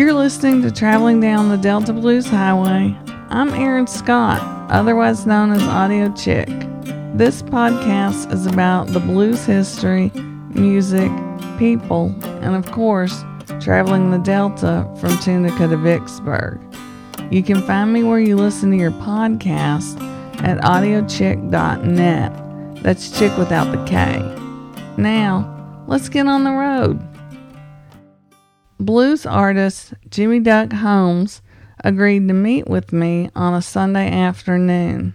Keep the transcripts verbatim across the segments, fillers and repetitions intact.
You're listening to Traveling Down the Delta Blues Highway. I'm Erin Scott, otherwise known as Audio Chick. This podcast is about the blues history, music, people, and of course, traveling the Delta from Tunica to Vicksburg. You can find me where you listen to your podcast at audio chick dot net. That's chick without the K. Now, let's get on the road. Blues artist Jimmy Duck Holmes agreed to meet with me on a Sunday afternoon.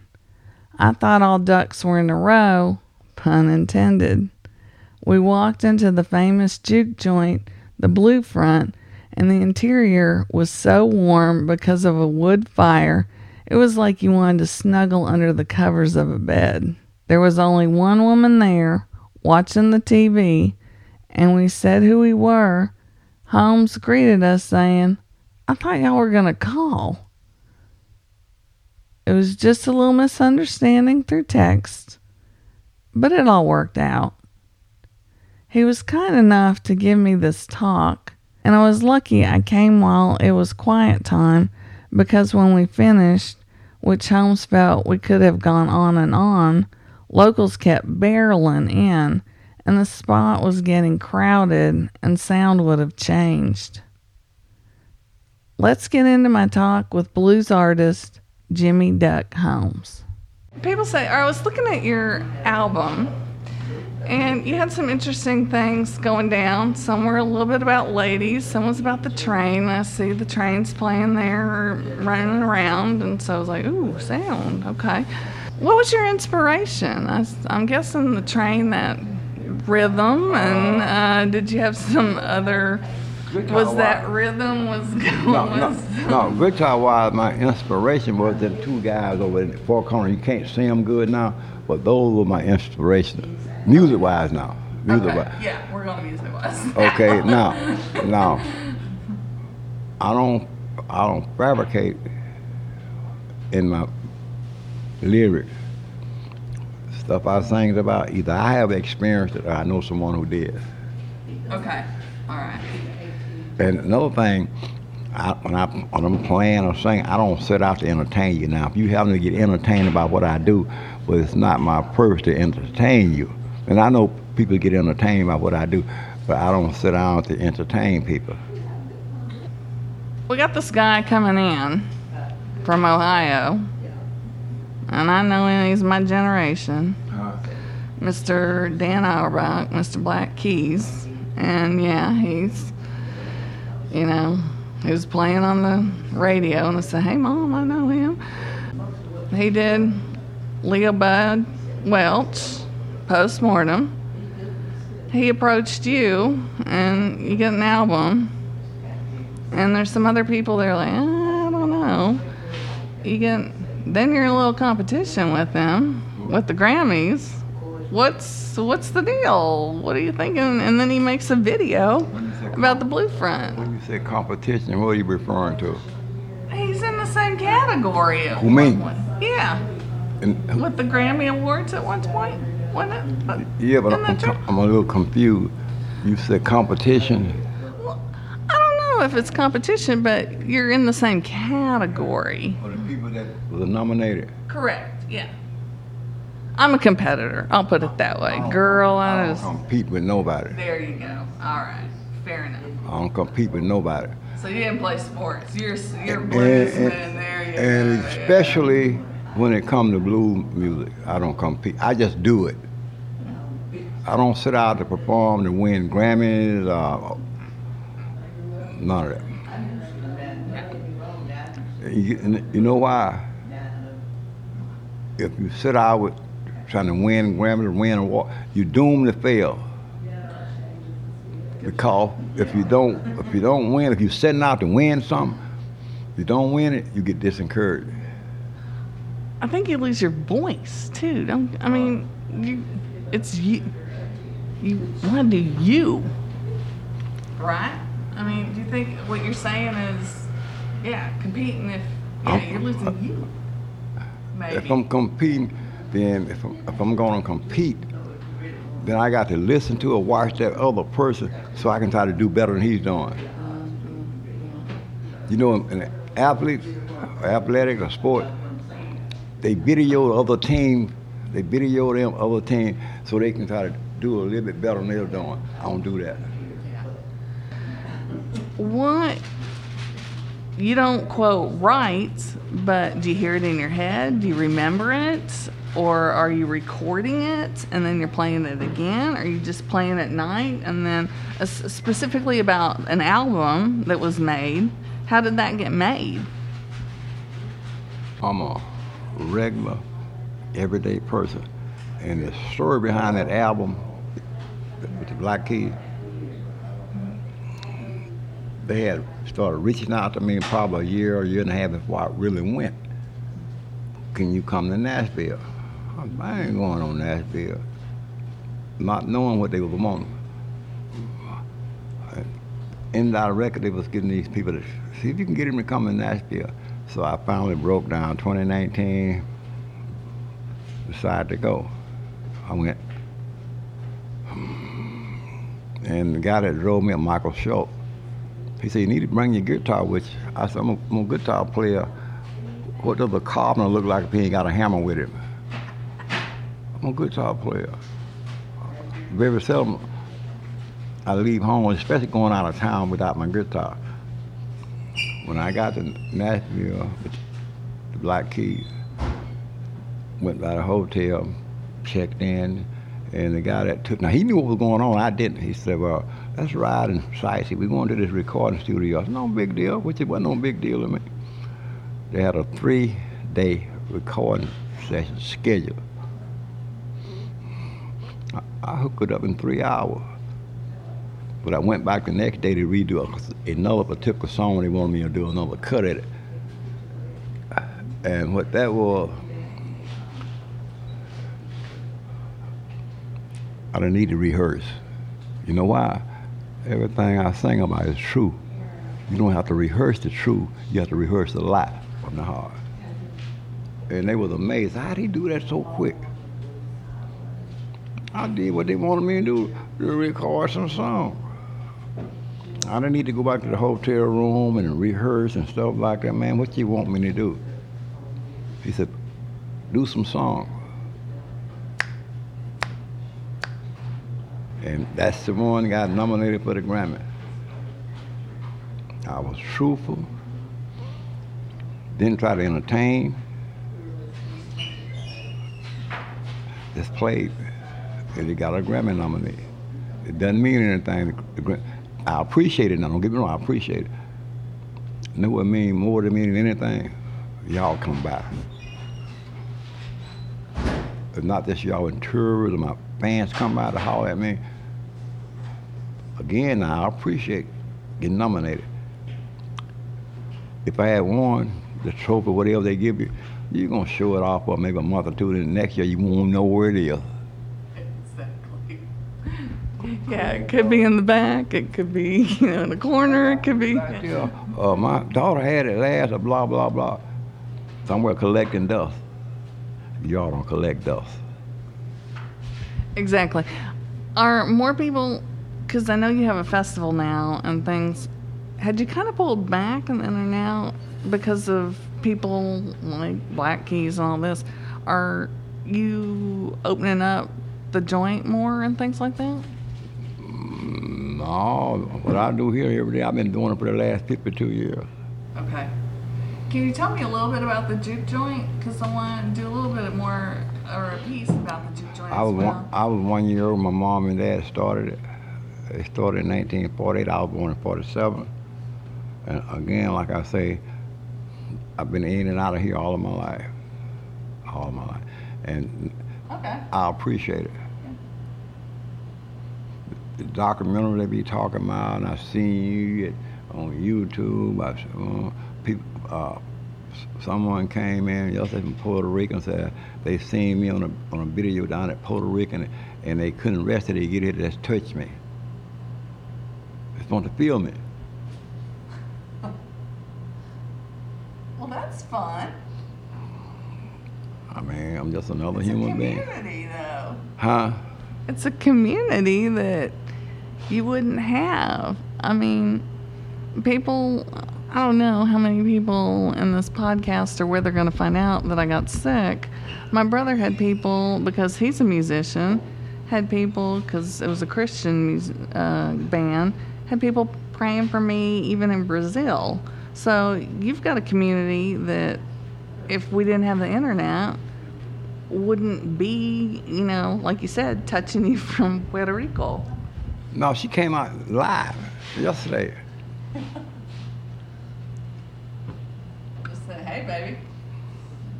I thought all ducks were in a row, pun intended. We walked into the famous juke joint, the Blue Front, and the interior was so warm because of a wood fire, it was like you wanted to snuggle under the covers of a bed. There was only one woman there, watching the T V, and we said who we were. Holmes greeted us saying, "I thought y'all were going to call." It was just a little misunderstanding through text, but it all worked out. He was kind enough to give me this talk, and I was lucky I came while it was quiet time, because when we finished, which Holmes felt we could have gone on and on, locals kept barreling in, and the spot was getting crowded and sound would have changed. Let's get into my talk with blues artist Jimmy Duck Holmes. People say, I was looking at your album and you had some interesting things going down. Some were a little bit about ladies, some was about the train. I see the trains playing there or running around, and so I was like, ooh, sound, okay. What was your inspiration? I, I'm guessing the train, that rhythm, and uh, did you have some other, was that rhythm was going? No, no, no, guitar-wise, my inspiration was the two guys over in the Four Corners. You can't see them good now, but those were my inspiration. Music-wise now. Music-wise. Okay. Yeah, we're going music-wise. Okay, now, now, I don't, I don't fabricate in my lyrics. Stuff I sing about, either I have experienced it or I know someone who did. Okay, all right. And another thing, I, when, I, when I'm playing or singing, I don't set out to entertain you. Now, if you happen to get entertained by what I do, but it's not my purpose to entertain you. And I know people get entertained by what I do, but I don't sit down to entertain people. We got this guy coming in from Ohio, and I know him, he's my generation. Uh, Mister Dan Auerbach, Mister Black Keys. And yeah, he's, you know, he was playing on the radio, and I said, hey, Mom, I know him. He did Leo Bud Welch, Postmortem. He approached you, and you get an album. And there's some other people that are like, I don't know. You get... Then you're in a little competition with them, with the Grammys. What's what's the deal? What are you thinking? And then he makes a video about the Blue Front. When you say competition, what are you referring to? He's in the same category. Who, me? Yeah. And, with the Grammy Awards at one point, wasn't it? But yeah, but I'm, com- I'm a little confused. You said competition. Well, I don't know if it's competition, but you're in the same category. That was nominated. Correct, yeah. I'm a competitor, I'll put it that way. I Girl, I, I don't was... compete with nobody. There you go. All right, fair enough. I don't compete with nobody. So you didn't play sports. You're you're and, bluesman. And, there you and go. And especially when it comes to blues music, I don't compete. I just do it. I don't sit out to perform to win Grammys. Uh, none of that. You, you know why? If you sit out with trying to win Grammy, win award, you're doomed to fail. Because if you don't, if you don't win, if you're setting out to win something, if you don't win it, you get disencouraged. I think you lose your voice too. Don't, I mean, you, it's you. You want to do you, right? I mean, do you think what you're saying is? Yeah, competing if yeah, you're losing uh, you. Maybe. If I'm competing, then if I'm, if I'm going to compete, then I got to listen to or watch that other person so I can try to do better than he's doing. You know, an athlete, athletic or sport, they video the other team, they video them other team so they can try to do a little bit better than they're doing. I don't do that. What, you don't quote rights, but do you hear it in your head? Do you remember it? Or are you recording it and then you're playing it again? Are you just playing at night? And then uh, specifically about an album that was made, how did that get made? I'm a regular, everyday person. And the story behind that album, with the Black Keys, they had started reaching out to me probably a year or a year and a half before I really went. Can you come to Nashville? I ain't going on Nashville. Not knowing what they were wanting. Indirectly, they was getting these people to see if you can get them to come to Nashville. So I finally broke down twenty nineteen, decided to go. I went. And the guy that drove me, Michael Schultz, he said, you need to bring your guitar with you. I said, I'm a, I'm a guitar player. What does a carpenter look like if he ain't got a hammer with him? I'm a guitar player. Very seldom I leave home, especially going out of town, without my guitar. When I got to Nashville, the Black Keys, went by the hotel, checked in, and the guy that took, now he knew what was going on, I didn't. He said, well, let's ride and sightsee. We're going to this recording studio. I said, no big deal, which it wasn't no big deal to me. They had a three-day recording session scheduled. I, I hooked it up in three hours. But I went back the next day to redo a, another particular song. They wanted me to do another cut at it. And what that was, I didn't need to rehearse. You know why? Everything I sing about is true. You don't have to rehearse the true, you have to rehearse the lie from the heart. And they was amazed, how'd he do that so quick? I did what they wanted me to do, to record some song. I didn't need to go back to the hotel room and rehearse and stuff like that. Man, what you want me to do? He said, do some song. And that's the one that got nominated for the Grammy. I was truthful, didn't try to entertain, just played, and it got a Grammy nominee. It doesn't mean anything. I appreciate it now, don't get me wrong, I appreciate it. And it would mean more to me than anything. Y'all come by. If not just y'all in tourism, my fans come by to holler at me. Again, I appreciate getting nominated. If I had won the trophy, whatever they give you, you're going to show it off for maybe a month or two, and the next year you won't know where it is. Exactly. Yeah, it could be in the back, it could be, you know, in the corner, it could be. Yeah. Uh, my daughter had it last, or blah, blah, blah. Somewhere collecting dust. Y'all don't collect dust. Exactly. Are more people, because I know you have a festival now and things, had you kind of pulled back and then are now, because of people like Black Keys and all this, are you opening up the joint more and things like that? No, what I do here every day, I've been doing it for the last fifty-two years. Okay. Can you tell me a little bit about the juke joint? Because I want to do a little bit more, or a piece about the juke joint I was as well. One, I was one year old, my mom and dad started it. It started in nineteen forty-eight, I was born in forty-seven. And again, like I say, I've been in and out of here all of my life. All of my life. And okay. I appreciate it. Okay. The documentary they be talking about, and I've seen you at, on YouTube. I've, uh, people, uh, someone came in yesterday from Puerto Rico and said they seen me on a, on a video down at Puerto Rico, and, and they couldn't rest till they get here to just touch me. Want to film it. Well, that's fun. I mean, I'm just another it's human a community, being. Though. Huh? It's a community that you wouldn't have. I mean, people I don't know how many people in this podcast or where they're going to find out that I got sick. My brother had people, because he's a musician, had people, because it was a Christian music, uh, band, had people praying for me even in Brazil. So you've got a community that, if we didn't have the internet, wouldn't be, you know, like you said, touching you from Puerto Rico. No, she came out live yesterday. Just said, hey, baby,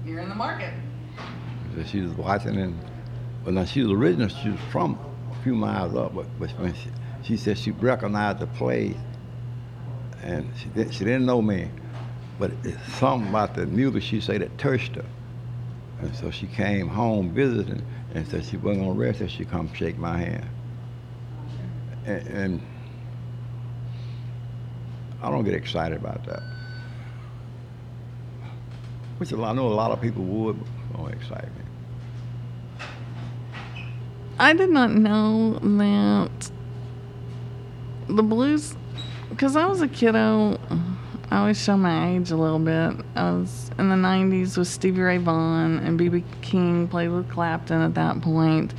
you're in the market. She was watching, and well, now she was original. She was from a few miles up, but, but when she, she said she recognized the place, and she didn't, she didn't know me, but it's something about the music she said that touched her. And so she came home visiting, and said she wasn't gonna rest, and she come shake my hand. And, and I don't get excited about that. Which I know a lot of people would, but don't excite me. I did not know that the blues, because I was a kiddo, I always show my age a little bit. I was in the nineties with Stevie Ray Vaughan, and B B. King played with Clapton at that point.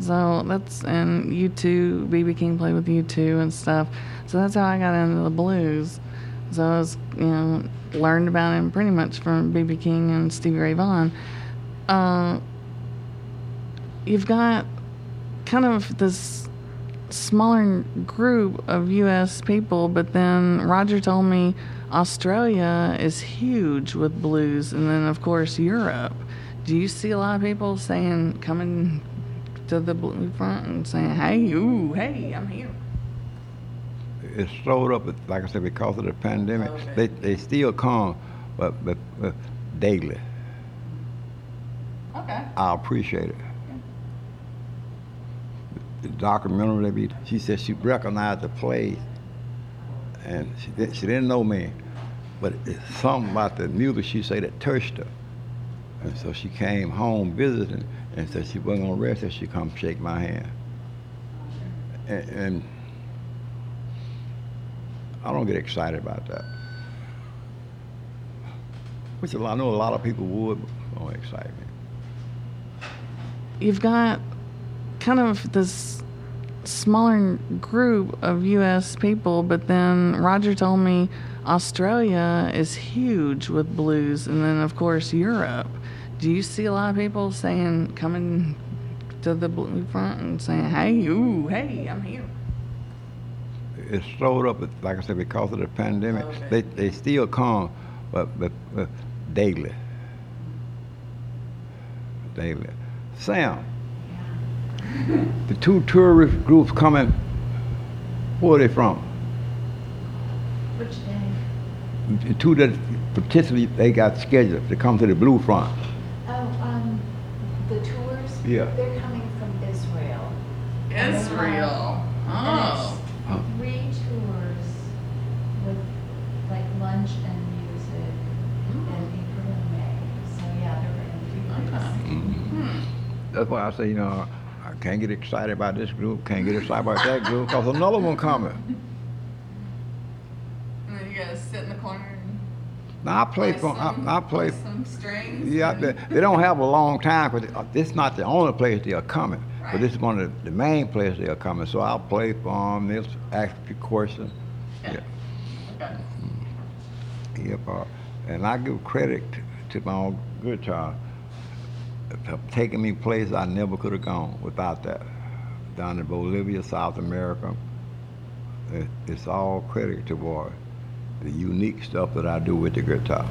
So that's, and U two, B B. King played with U two and stuff. So that's how I got into the blues. So I was, you know, learned about him pretty much from B B. King and Stevie Ray Vaughan. Uh, you've got kind of this smaller group of U S people, but then Roger told me Australia is huge with blues, and then, of course, Europe. Do you see a lot of people saying, coming to the Blue Front and saying, hey, ooh, hey, I'm here? It's slowed up, like I said, because of the pandemic. Okay. They they still come, but, but, but daily. Okay. I appreciate it. The documentary, be, she said she recognized the place, and she didn't, she didn't know me, but it's something about the music she said that touched her. And so she came home visiting, and said she wasn't gonna rest, and she come shake my hand. And, and I don't get excited about that. Which I know a lot of people would, but don't excite me. You've got kind of this smaller group of U S people, but then Roger told me Australia is huge with blues, and then, of course, Europe. Do you see a lot of people saying, coming to the Blue Front and saying, hey, ooh, hey, I'm here? It's slowed up, like I said, because of the pandemic. Okay. They they still come, but, but, but daily. Daily. Sam. The two tourist groups coming, where are they from? Which day? The two that particularly they got scheduled to come to the Blue Front. Oh, um, the tours? Yeah. They're coming from Israel. Israel? Oh. Huh. Three tours with like lunch and music mm-hmm. in April and May. So yeah, they're in a few places. Okay. Mm-hmm. That's why I say, you know, can't get excited about this group, can't get excited about that group, because another one coming. And then you gotta sit in the corner and now, I play, play, from, some, I, I play, play some strings. Yeah, they, they don't have a long time, because this is not the only place they are coming, right. But this is one of the, the main places they are coming. So I'll play for them, they'll ask a few questions. Yeah. Okay. Yeah, uh, and I give credit to, to my own guitar. Taking me places I never could have gone without that. Down in Bolivia, South America, it, it's all credit toward the unique stuff that I do with the guitar.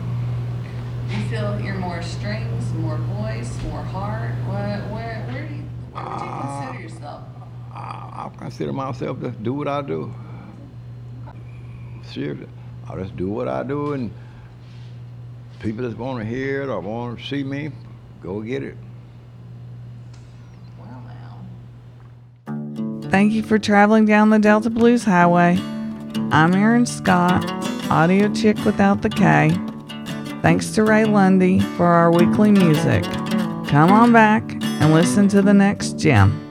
Do you feel you're more strings, more voice, more heart? Where, where, where do you, where would you uh, consider yourself? I, I consider myself to do what I do. Seriously, I just do what I do, and people that's want to hear it or want to see me, go get it. Wow, wow. Thank you for traveling down the Delta Blues Highway. I'm Erin Scott, Audio Chick without the K. Thanks to Ray Lundy for our weekly music. Come on back and listen to the next gem.